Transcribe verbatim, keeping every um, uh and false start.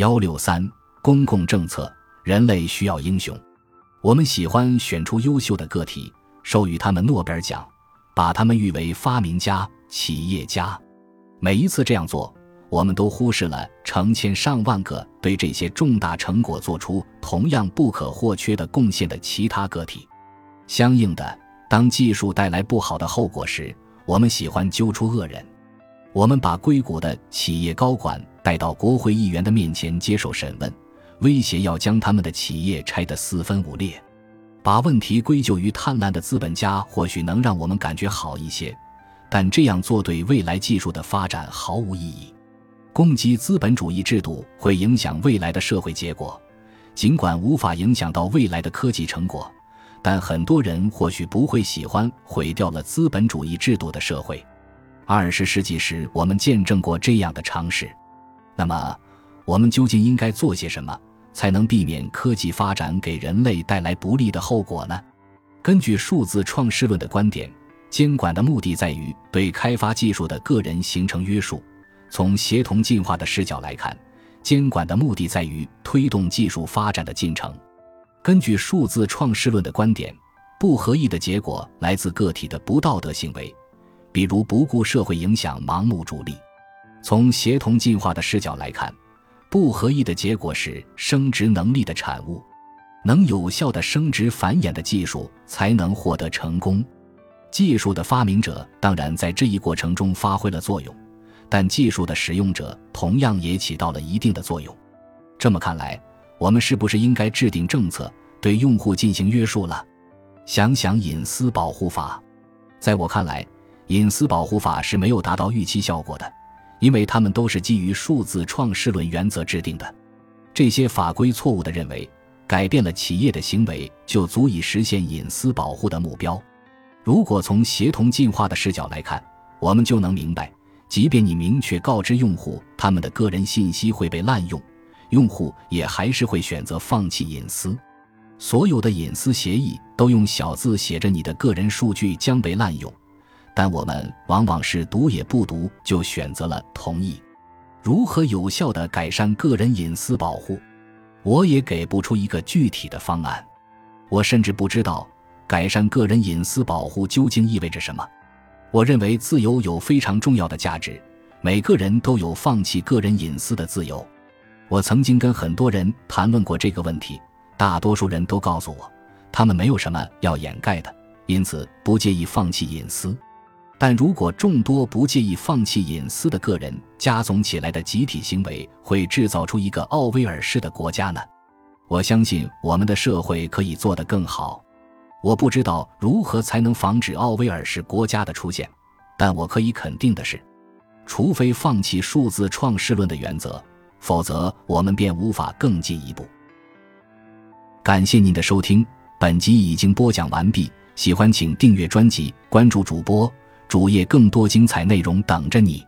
一六三公共政策，人类需要英雄。我们喜欢选出优秀的个体，授予他们诺贝尔奖，把他们誉为发明家、企业家。每一次这样做，我们都忽视了成千上万个对这些重大成果做出同样不可或缺的贡献的其他个体。相应的，当技术带来不好的后果时，我们喜欢揪出恶人。我们把硅谷的企业高管带到国会议员的面前接受审问，威胁要将他们的企业拆得四分五裂。把问题归咎于贪婪的资本家或许能让我们感觉好一些，但这样做对未来技术的发展毫无意义。攻击资本主义制度会影响未来的社会结果，尽管无法影响到未来的科技成果，但很多人或许不会喜欢毁掉了资本主义制度的社会。二十世纪时，我们见证过这样的尝试。那么，我们究竟应该做些什么，才能避免科技发展给人类带来不利的后果呢？根据数字创世论的观点，监管的目的在于对开发技术的个人形成约束。从协同进化的视角来看，监管的目的在于推动技术发展的进程。根据数字创世论的观点，不合意的结果来自个体的不道德行为，比如不顾社会影响盲目逐利。从协同进化的视角来看，不合意的结果是生殖能力的产物。能有效的生殖繁衍的技术才能获得成功。技术的发明者当然在这一过程中发挥了作用，但技术的使用者同样也起到了一定的作用。这么看来，我们是不是应该制定政策，对用户进行约束了？想想隐私保护法。在我看来，隐私保护法是没有达到预期效果的，因为它们都是基于数字创世论原则制定的。这些法规错误地认为，改变了企业的行为就足以实现隐私保护的目标。如果从协同进化的视角来看，我们就能明白，即便你明确告知用户他们的个人信息会被滥用，用户也还是会选择放弃隐私。所有的隐私协议都用小字写着你的个人数据将被滥用，但我们往往是读也不读就选择了同意。如何有效地改善个人隐私保护，我也给不出一个具体的方案。我甚至不知道改善个人隐私保护究竟意味着什么。我认为自由有非常重要的价值，每个人都有放弃个人隐私的自由。我曾经跟很多人谈论过这个问题，大多数人都告诉我，他们没有什么要掩盖的，因此不介意放弃隐私。但如果众多不介意放弃隐私的个人加总起来的集体行为，会制造出一个奥威尔式的国家呢？我相信我们的社会可以做得更好。我不知道如何才能防止奥威尔式国家的出现，但我可以肯定的是，除非放弃数字创世论的原则，否则我们便无法更进一步。感谢您的收听，本集已经播讲完毕，喜欢请订阅专辑，关注主播，主页更多精彩内容等着你。